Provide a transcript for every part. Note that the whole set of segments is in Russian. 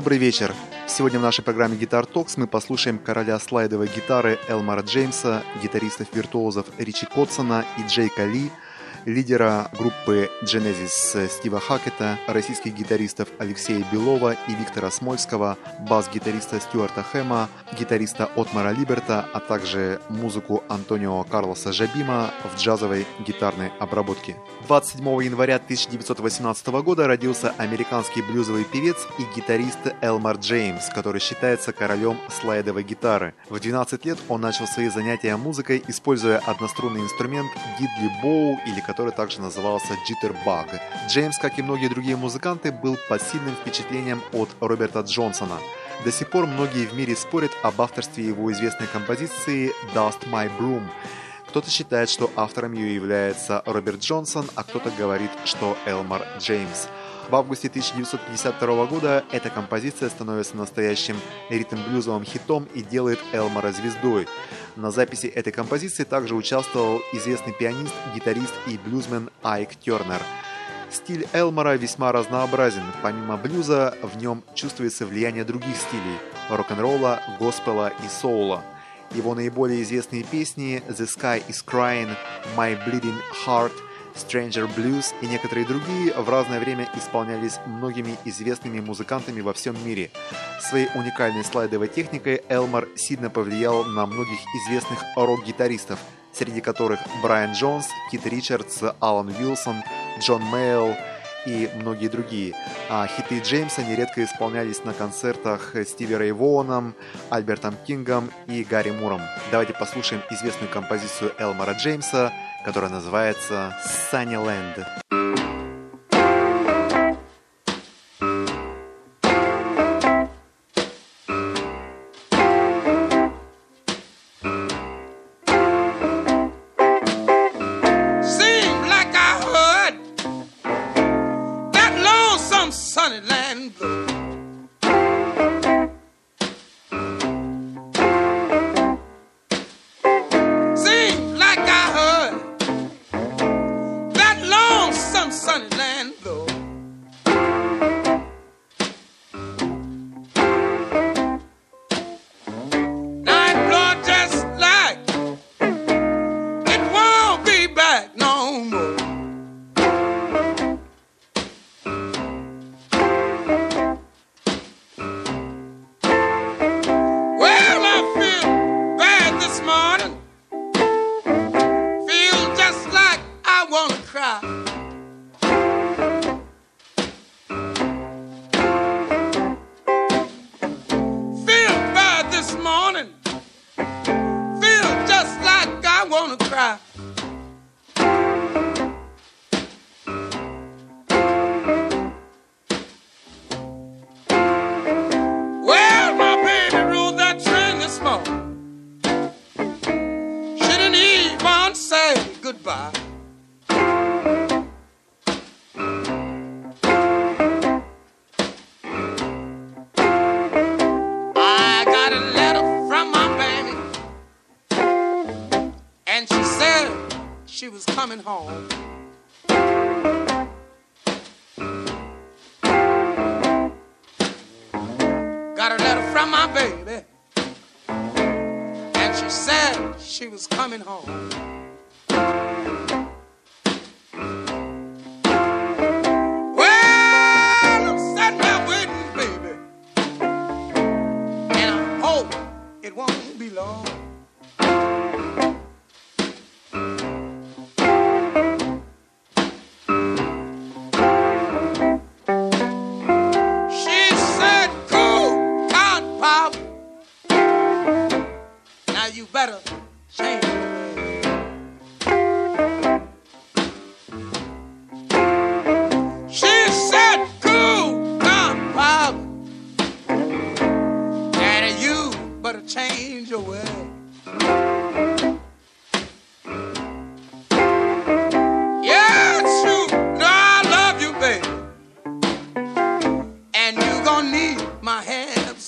Добрый вечер! Сегодня в нашей программе Guitar Talks мы послушаем короля слайдовой гитары Элмора Джеймса, гитаристов-виртуозов Ричи Котцена и Джейка Ли, лидера группы Genesis Стива Хаккета, российских гитаристов Алексея Белова и Виктора Смольского, бас-гитариста Стюарта Хэмма, гитариста Отмара Либерта, а также музыку Антонио Карлоса Жобима в джазовой гитарной обработке. 27 января 1918 года родился американский блюзовый певец и гитарист Элмор Джеймс, который считается королем слайдовой гитары. В 12 лет он начал свои занятия музыкой, используя однострунный инструмент дидли-боу, или который также назывался джиттербаг. Джеймс, как и многие другие музыканты, был под сильным впечатлением от Роберта Джонсона. До сих пор многие в мире спорят об авторстве его известной композиции «Dust My Broom». Кто-то считает, что автором ее является Роберт Джонсон, а кто-то говорит, что Элмор Джеймс. В августе 1952 года эта композиция становится настоящим ритм-блюзовым хитом и делает Элмора звездой. На записи этой композиции также участвовал известный пианист, гитарист и блюзмен Айк Тернер. Стиль Элмора весьма разнообразен. Помимо блюза, в нем чувствуется влияние других стилей – рок-н-ролла, госпела и соула. Его наиболее известные песни «The Sky is Crying», «My Bleeding Heart», Stranger Blues и некоторые другие в разное время исполнялись многими известными музыкантами во всем мире. Своей уникальной слайдовой техникой Элмор сильно повлиял на многих известных рок-гитаристов, среди которых Брайан Джонс, Кит Ричардс, Алан Уилсон, Джон Мейл и многие другие. А хиты Джеймса нередко исполнялись на концертах Стиви Рэйвуэном, Альбертом Кингом и Гарри Муром. Давайте послушаем известную композицию Элмора Джеймса, которая называется «Sunnyland».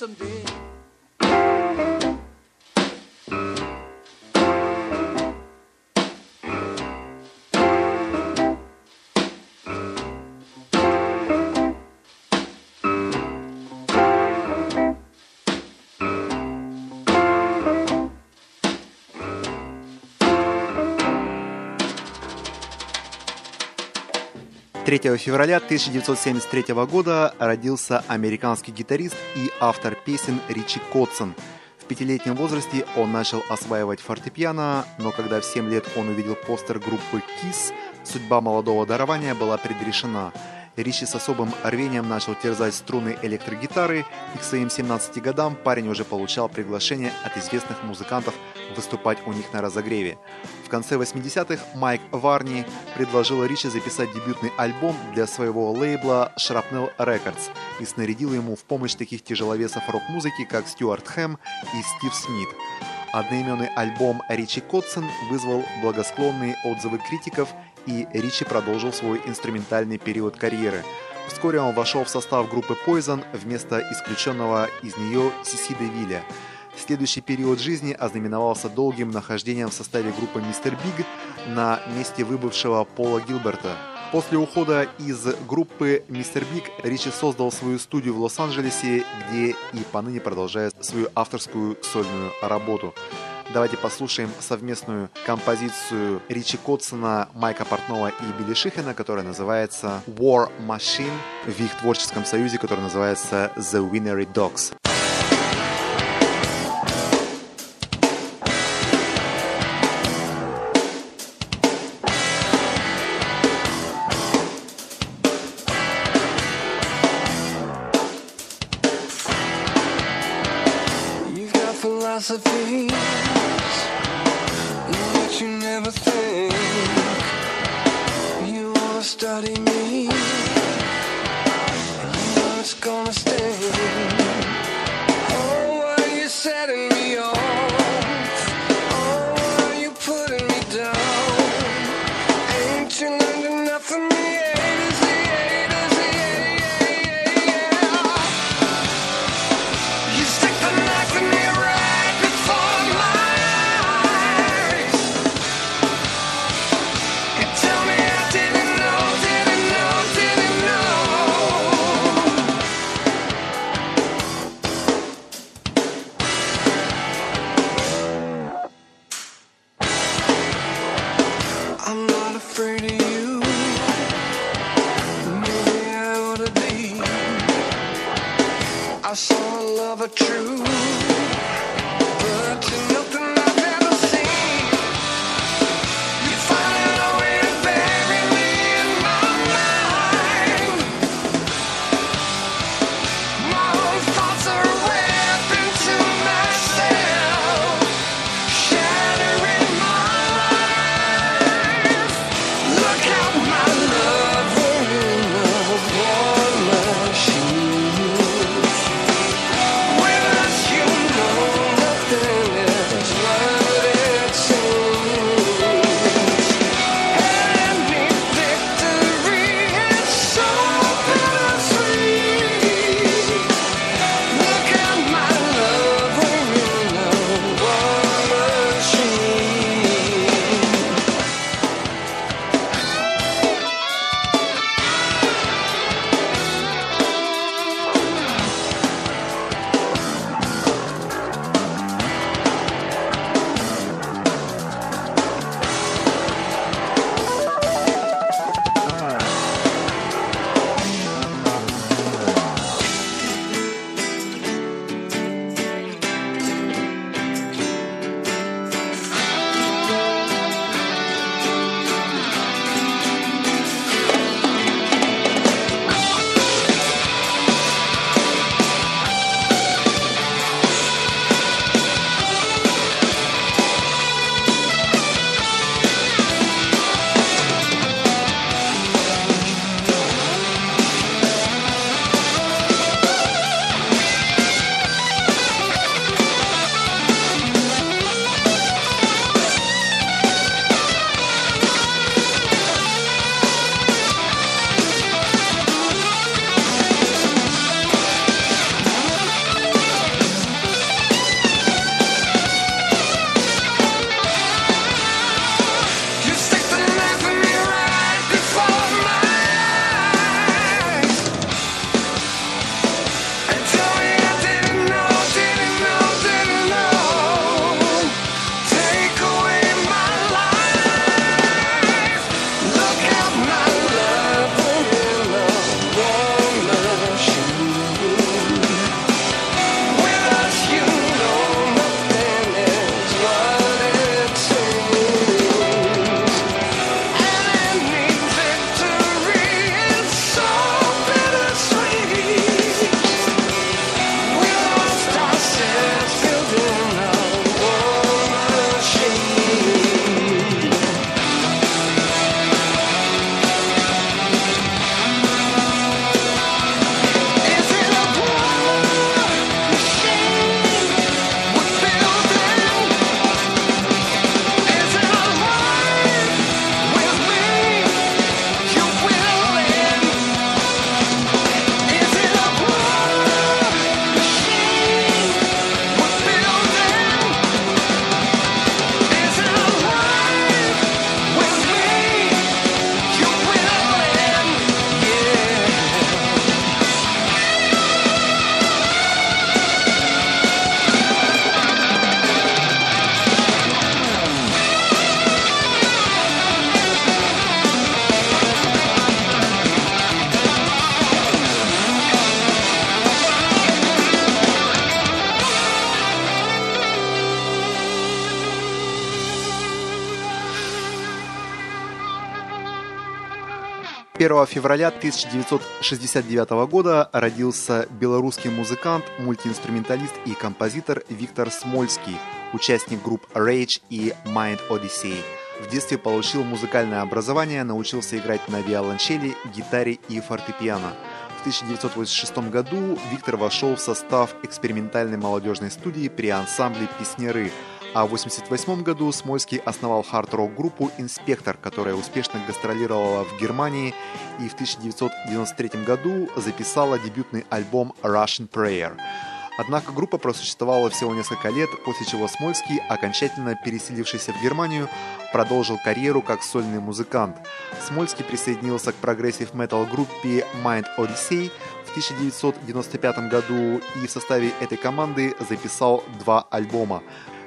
Someday. 3 февраля 1973 года родился американский гитарист и автор песен Ричи Котцен. В 5-летнем возрасте он начал осваивать фортепиано, но когда в 7 лет он увидел постер группы Kiss, судьба молодого дарования была предрешена. Ричи с особым рвением начал терзать струны электрогитары, и к своим 17 годам парень уже получал приглашение от известных музыкантов выступать у них на разогреве. В конце 80-х Майк Варни предложил Ричи записать дебютный альбом для своего лейбла Shrapnel Records и снарядил ему в помощь таких тяжеловесов рок-музыки, как Стюарт Хэмм и Стив Смит. Одноименный альбом Ричи Котцен вызвал благосклонные отзывы критиков, и Ричи продолжил свой инструментальный период карьеры. Вскоре он вошел в состав группы Poison вместо исключенного из нее Си Си Девилля. Следующий период жизни ознаменовался долгим нахождением в составе группы Мистер Биг на месте выбывшего Пола Гилберта. После ухода из группы Мистер Биг Ричи создал свою студию в Лос-Анджелесе, где и поныне продолжает свою авторскую сольную работу. Давайте послушаем совместную композицию Ричи Котцена, Майка Портнова и Билли Шихена, которая называется War Machine, в их творческом союзе, который называется The Winery Dogs. 1 февраля 1969 года родился белорусский музыкант, мультиинструменталист и композитор Виктор Смольский, участник групп Rage и Mind Odyssey. В детстве получил музыкальное образование, научился играть на виолончели, гитаре и фортепиано. В 1986 году Виктор вошел в состав экспериментальной молодежной студии при ансамбле «Песняры», а в 1988 году Смольский основал хард-рок группу «Инспектор», которая успешно гастролировала в Германии и в 1993 году записала дебютный альбом «Russian Prayer». Однако группа просуществовала всего несколько лет, после чего Смольский, окончательно переселившийся в Германию, продолжил карьеру как сольный музыкант. Смольский присоединился к прогрессив-метал группе Mind Odyssey в 1995 году и в составе этой команды записал 2 альбома.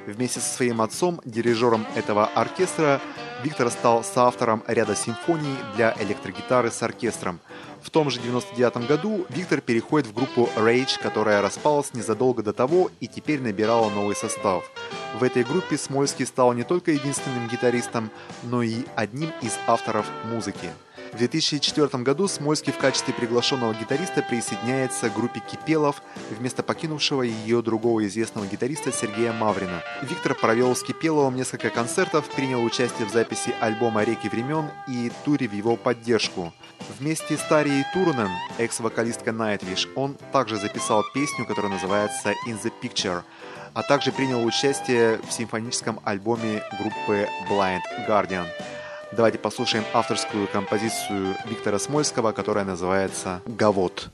Вместе со своим отцом, дирижером этого оркестра, Виктор стал соавтором ряда симфоний для электрогитары с оркестром. В том же 1999 году Виктор переходит в группу Rage, которая распалась незадолго до того и теперь набирала новый состав. В этой группе Смольский стал не только единственным гитаристом, но и одним из авторов музыки. В 2004 году Смольский в качестве приглашенного гитариста присоединяется к группе «Кипелов» вместо покинувшего ее другого известного гитариста Сергея Маврина. Виктор провел с Кипеловым несколько концертов, принял участие в записи альбома «Реки времен» и туре в его поддержку. Вместе с Тарией Туруnen, экс-вокалистка Nightwish, он также записал песню, которая называется «In the Picture», а также принял участие в симфоническом альбоме группы «Blind Guardian». Давайте послушаем авторскую композицию Виктора Смольского, которая называется «Гавот».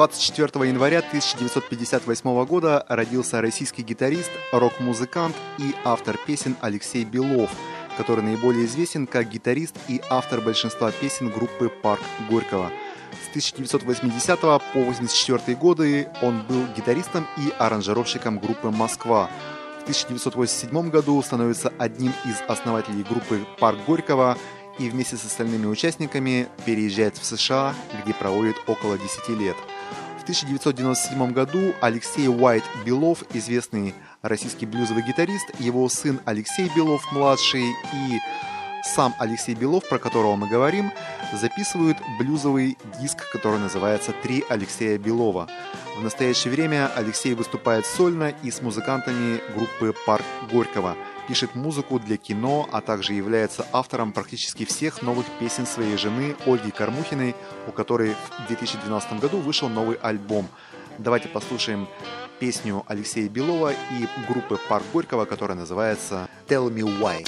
24 января 1958 года родился российский гитарист, рок-музыкант и автор песен Алексей Белов, который наиболее известен как гитарист и автор большинства песен группы «Парк Горького». С 1980 по 1984 годы он был гитаристом и аранжировщиком группы «Москва». В 1987 году становится одним из основателей группы «Парк Горького» и вместе с остальными участниками переезжает в США, где проводит около 10 лет. В 1997 году Алексей Уайт Белов, известный российский блюзовый гитарист, его сын Алексей Белов-младший и сам Алексей Белов, про которого мы говорим, записывают блюзовый диск, который называется «Три Алексея Белова». В настоящее время Алексей выступает сольно и с музыкантами группы «Парк Горького», пишет музыку для кино, а также является автором практически всех новых песен своей жены Ольги Кормухиной, у которой в 2012 году вышел новый альбом. Давайте послушаем песню Алексея Белова и группы «Парк Горького», которая называется «Tell Me Why».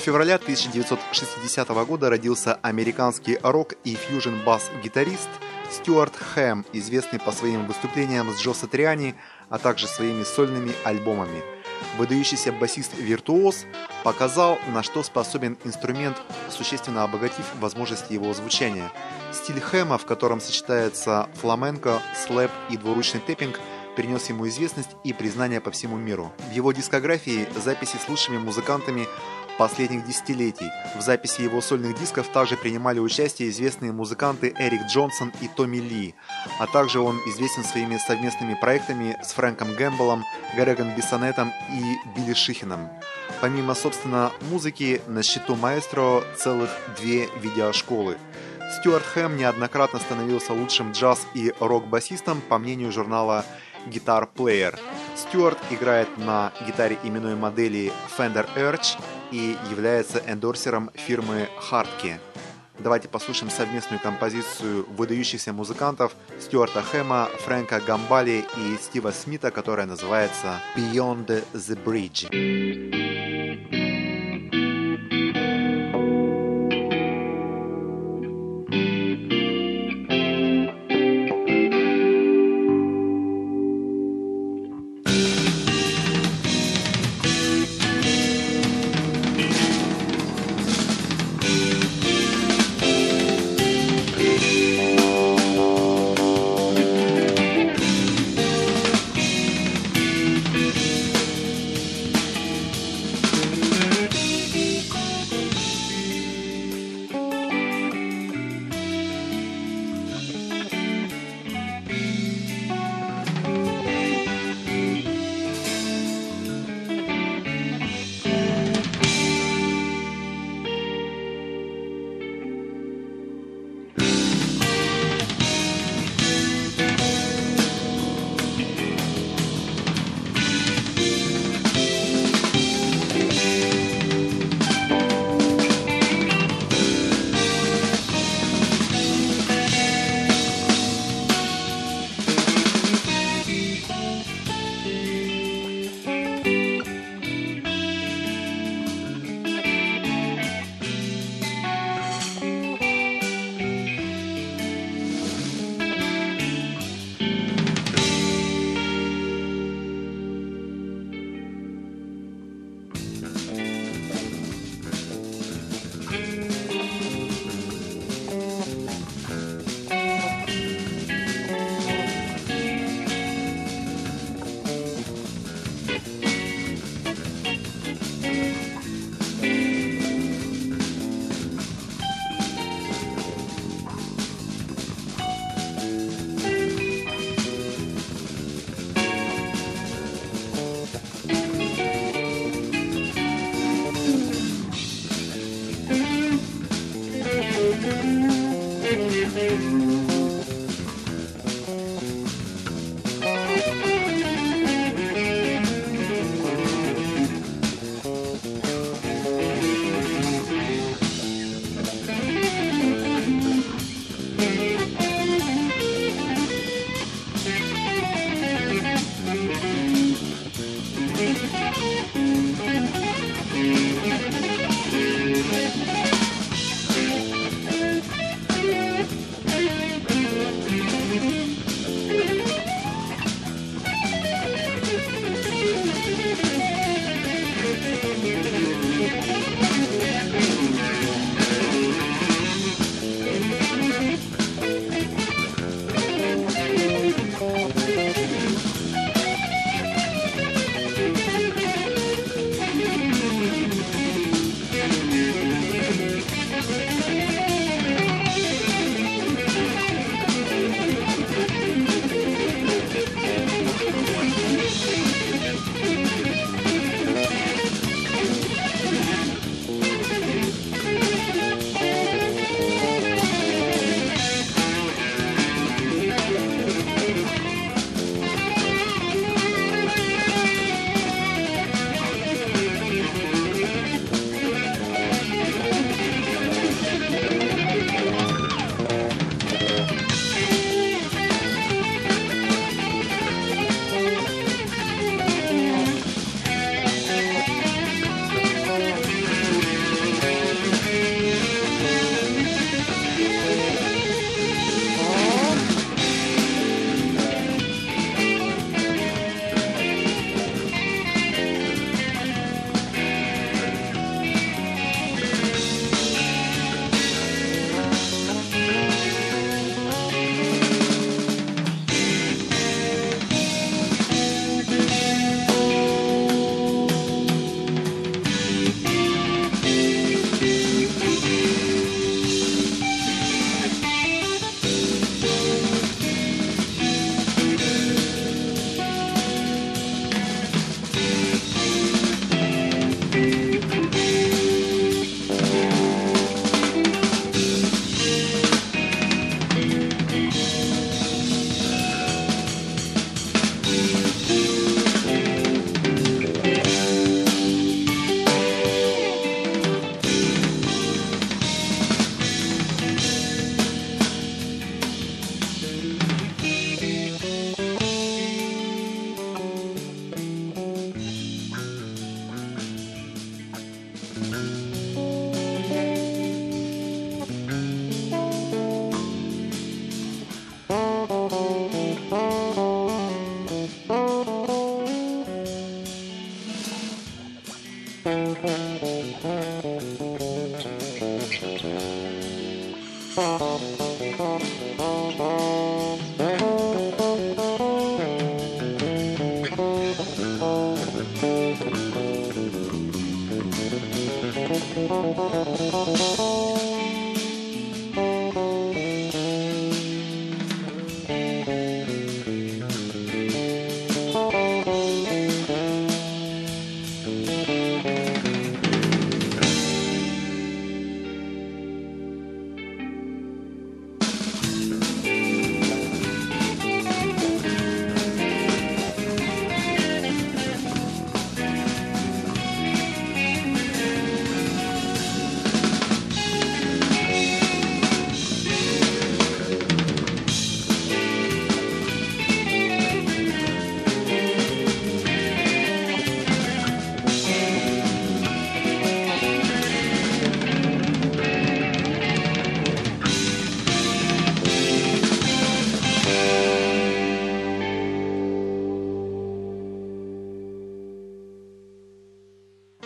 Февраля 1960 года родился американский рок и фьюжн-бас-гитарист Стюарт Хэмм, известный по своим выступлениям с Джо Сатриани, а также своими сольными альбомами. Выдающийся басист-виртуоз показал, на что способен инструмент, существенно обогатив возможности его звучания. Стиль Хэма, в котором сочетается фламенко, слэп и двуручный тэппинг, принес ему известность и признание по всему миру. В его дискографии записи с лучшими музыкантами последних десятилетий. В записи его сольных дисков также принимали участие известные музыканты Эрик Джонсон и Томми Ли, а также он известен своими совместными проектами с Фрэнком Гэмбелом, Грегом Бессонетом и Билли Шихеном. Помимо, собственно, музыки, на счету маэстро целых 2 видеошколы. Стюарт Хэмм неоднократно становился лучшим джаз- и рок-басистом, по мнению журнала Guitar Player. Стюарт играет на гитаре именной модели Fender Edge и является эндорсером фирмы Hardkey. Давайте послушаем совместную композицию выдающихся музыкантов Стюарта Хэма, Фрэнка Гамбали и Стива Смита, которая называется «Beyond the Bridge».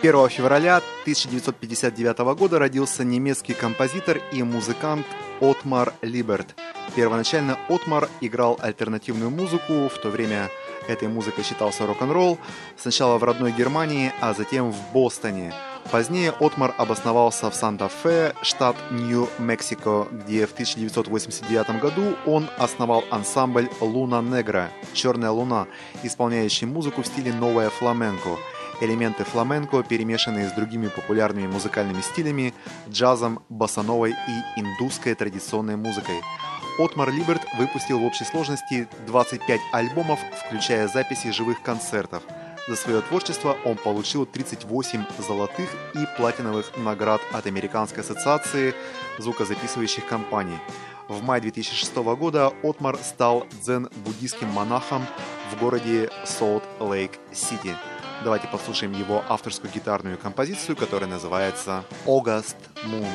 1 февраля 1959 года родился немецкий композитор и музыкант Отмар Либерт. Первоначально Отмар играл альтернативную музыку, в то время этой музыкой считался рок-н-ролл, сначала в родной Германии, а затем в Бостоне. Позднее Отмар обосновался в Санта-Фе, штат Нью-Мексико, где в 1989 году он основал ансамбль «Луна Негра» — «Черная луна», исполняющий музыку в стиле «Новая фламенко». Элементы фламенко, перемешанные с другими популярными музыкальными стилями, джазом, боссановой и индусской традиционной музыкой. Отмар Либерт выпустил в общей сложности 25 альбомов, включая записи живых концертов. За свое творчество он получил 38 золотых и платиновых наград от Американской ассоциации звукозаписывающих компаний. В мае 2006 года Отмар стал дзен-буддийским монахом в городе Солт-Лейк-Сити. Давайте послушаем его авторскую гитарную композицию, которая называется «August Moon».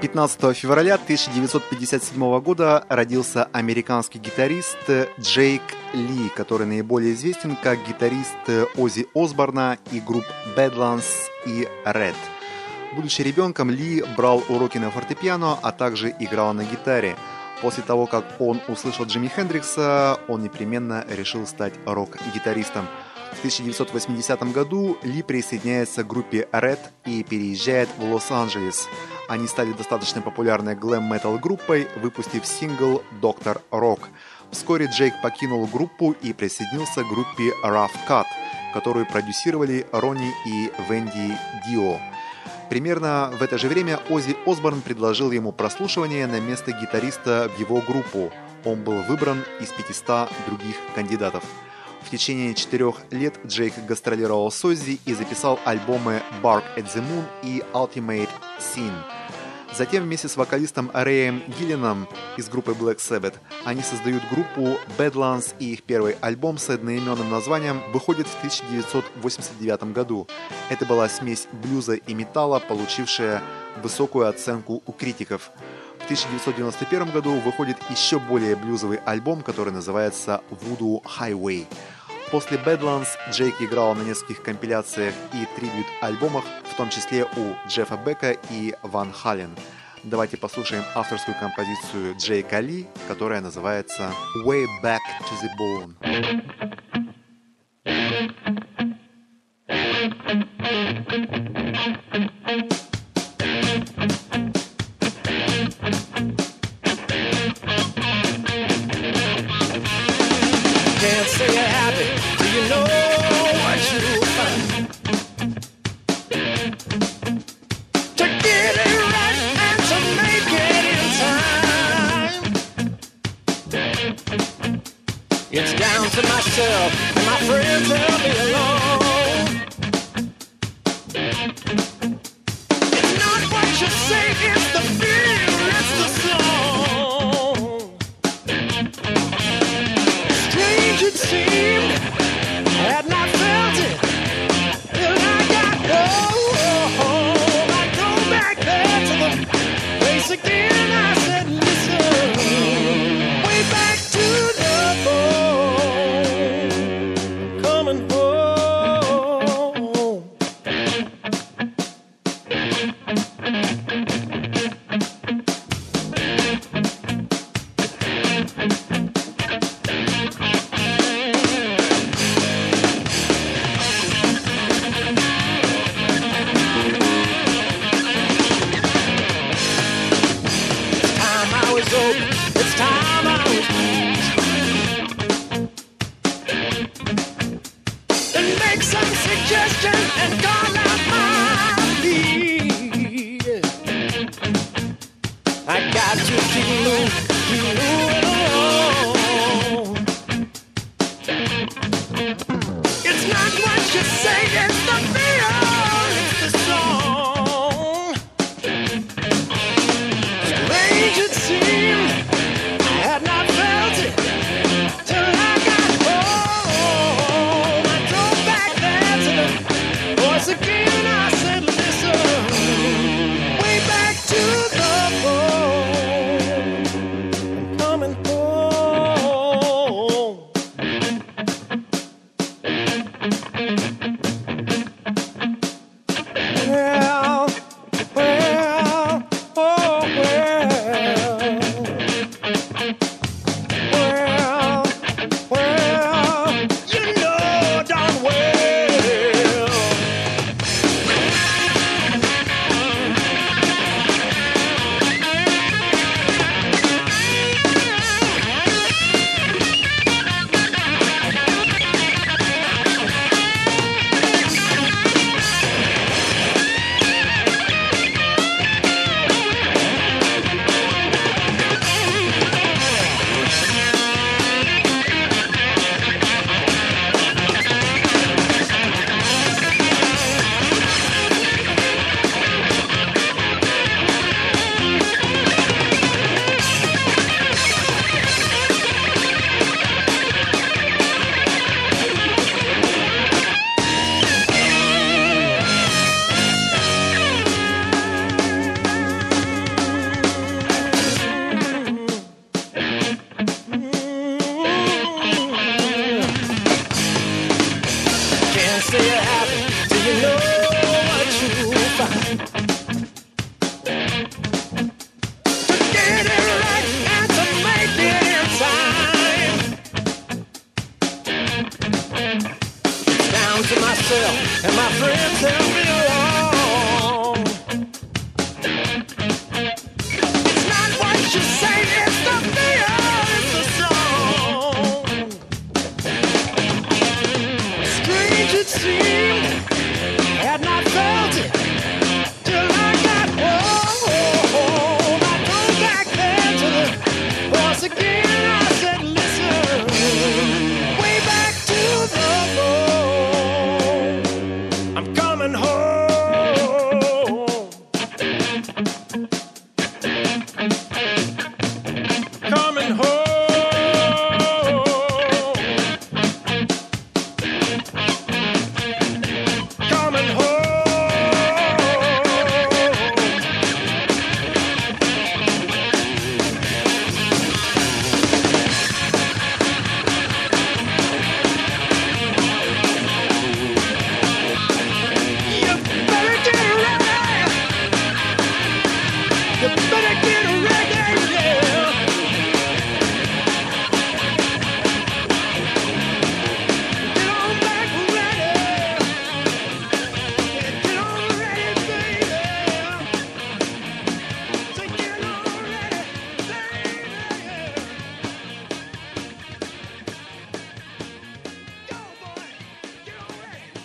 15 февраля 1957 года родился американский гитарист Джейк Ли, который наиболее известен как гитарист Оззи Осборна и групп Badlands и Red. Будучи ребенком, Ли брал уроки на фортепиано, а также играл на гитаре. После того, как он услышал Джимми Хендрикса, он непременно решил стать рок-гитаристом. В 1980 году Ли присоединяется к группе Red и переезжает в Лос-Анджелес. Они стали достаточно популярной глэм-метал группой, выпустив сингл «Доктор Рок». Вскоре Джейк покинул группу и присоединился к группе Rough Cut, которую продюсировали Ронни и Венди Дио. Примерно в это же время Оззи Осборн предложил ему прослушивание на место гитариста в его группу. Он был выбран из 500 других кандидатов. В течение 4 лет Джейк гастролировал с Оззи и записал альбомы «Bark at the Moon» и «Ultimate Sin». Затем вместе с вокалистом Рэем Гиллином из группы Black Sabbath они создают группу Badlands, и их первый альбом с одноименным названием выходит в 1989 году. Это была смесь блюза и металла, получившая высокую оценку у критиков. В 1991 году выходит еще более блюзовый альбом, который называется Voodoo Highway. После Badlands Джейк играл на нескольких компиляциях и трибьют-альбомах, в том числе у Джеффа Бека и Ван Хален. Давайте послушаем авторскую композицию Джейка Ли, которая называется «Way Back to the Bone». myself, and my friends help me along. It's not what you say, it's the fear, it's the song. Strange it seemed, had not felt it till I got home. I go back there to the voice again. I said, listen, way back to the home. I'm coming home. Coming home. Coming home. You better get ready. You better get ready, yeah. Get on back ready. Yeah, get on ready, baby. So get on ready, baby. Go, boy. Get on ready.12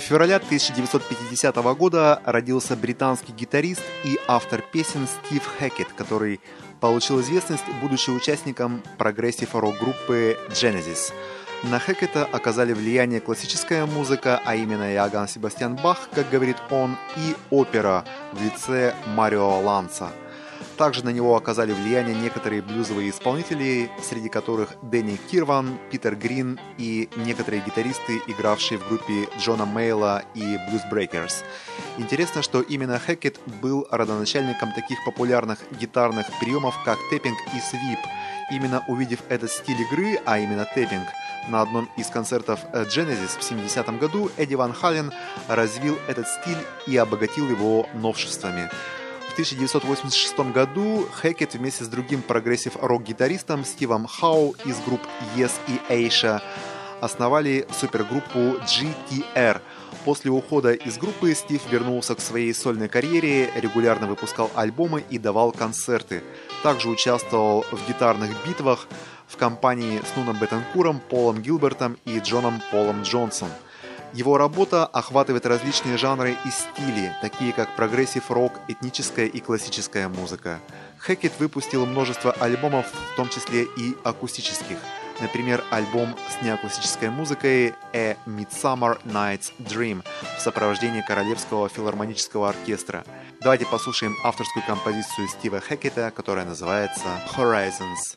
февраля 1950 года родился британский гитарист и автор песен Стив Хаккет, который получил известность, будучи участником прогрессив-рок-группы Genesis. На Хаккета оказали влияние классическая музыка, а именно Иоганн Себастьян Бах, как говорит он, и опера в лице Марио Ланца. Также на него оказали влияние некоторые блюзовые исполнители, среди которых Дэнни Кирван, Питер Грин и некоторые гитаристы, игравшие в группе Джона Мейла и Blues Breakers. Интересно, что именно Хаккет был родоначальником таких популярных гитарных приемов, как тэппинг и свип. Именно увидев этот стиль игры, а именно тэппинг, на одном из концертов Genesis в 70-м году Эдди Ван Хален развил этот стиль и обогатил его новшествами. В 1986 году Хаккет вместе с другим прогрессив-рок-гитаристом Стивом Хау из групп Yes и Asia основали супергруппу GTR. После ухода из группы Стив вернулся к своей сольной карьере, регулярно выпускал альбомы и давал концерты. Также участвовал в гитарных битвах в компании с Нуном Беттенкуром, Полом Гилбертом и Джоном Полом Джонсом. Его работа охватывает различные жанры и стили, такие как прогрессив-рок, этническая и классическая музыка. Хаккет выпустил множество альбомов, в том числе и акустических. Например, альбом с неоклассической музыкой «A Midsummer Night's Dream» в сопровождении Королевского филармонического оркестра. Давайте послушаем авторскую композицию Стива Хаккета, которая называется «Horizons».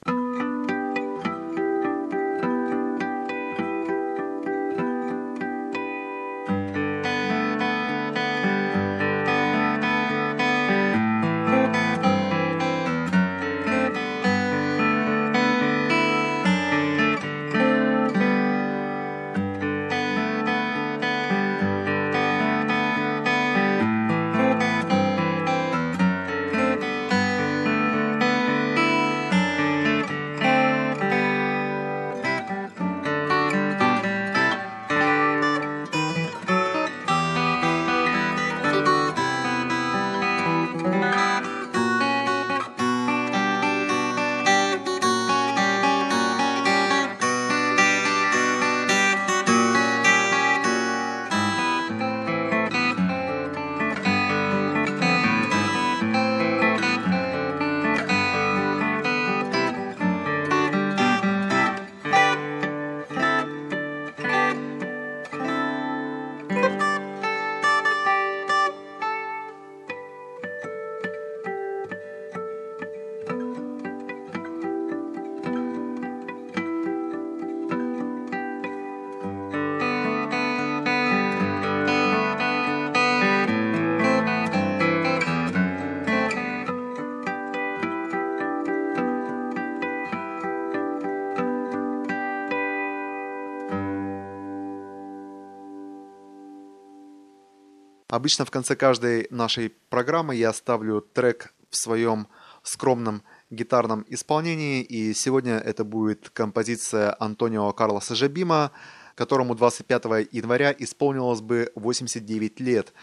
Обычно в конце каждой нашей программы я ставлю трек в своем скромном гитарном исполнении, и сегодня это будет композиция Антонио Карлоса Жобима, которому 25 января исполнилось бы 89 лет.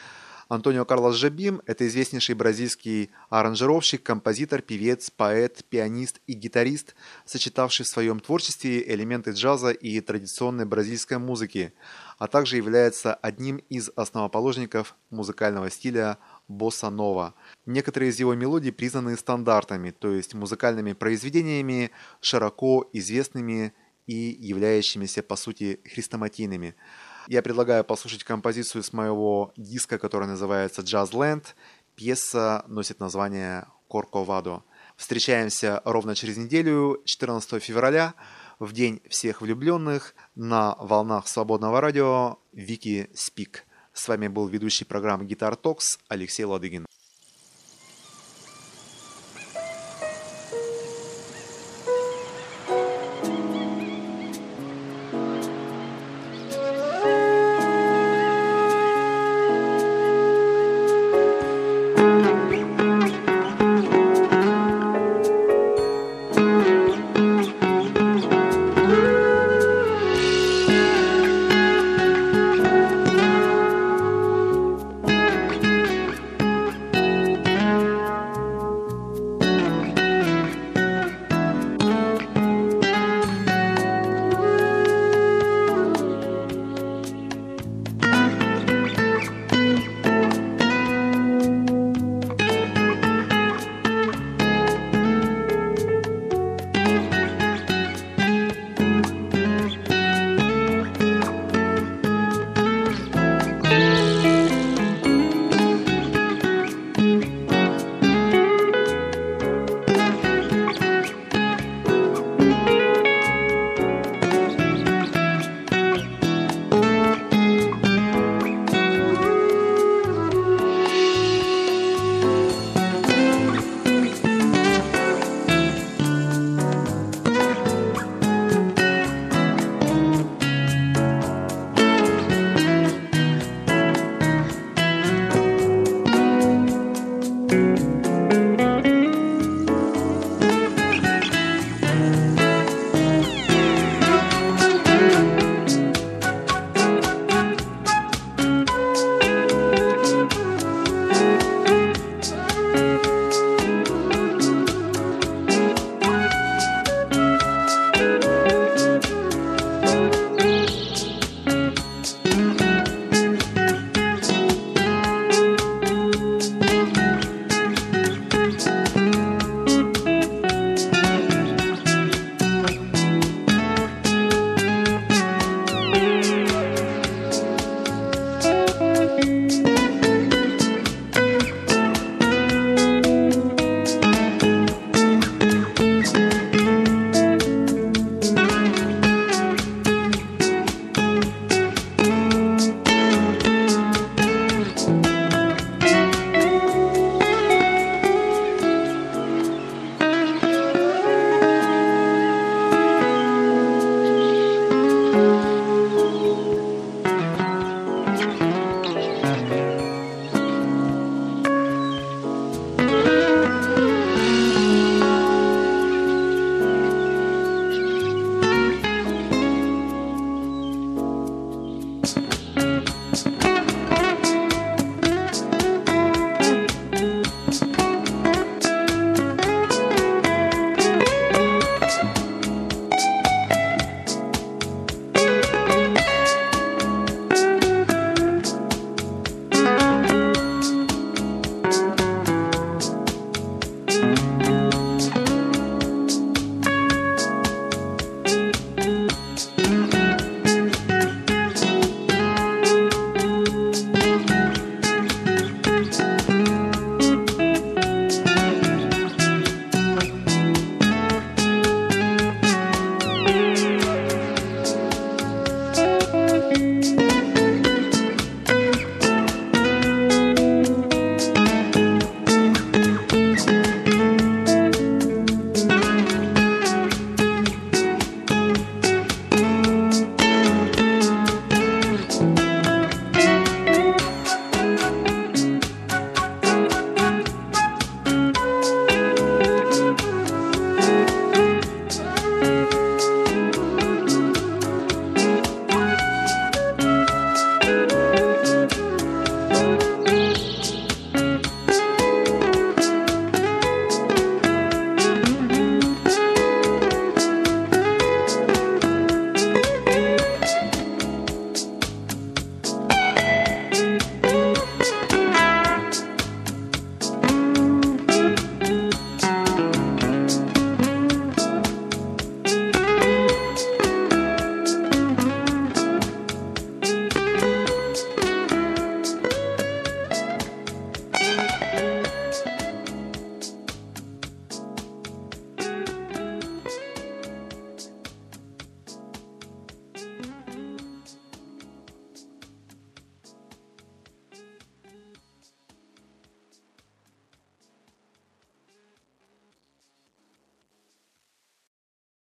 Антонио Карлос Жобим – это известнейший бразильский аранжировщик, композитор, певец, поэт, пианист и гитарист, сочетавший в своем творчестве элементы джаза и традиционной бразильской музыки, а также является одним из основоположников музыкального стиля босса-нова. Некоторые из его мелодий признаны стандартами, то есть музыкальными произведениями, широко известными и являющимися, по сути, хрестоматийными. Я предлагаю послушать композицию с моего диска, который называется «Jazzland». Пьеса носит название «Корковадо». Встречаемся ровно через неделю, 14 февраля, в День всех влюбленных, на волнах свободного радио «Вики Спик». С вами был ведущий программы «Guitar Talks» Алексей Ладыгин.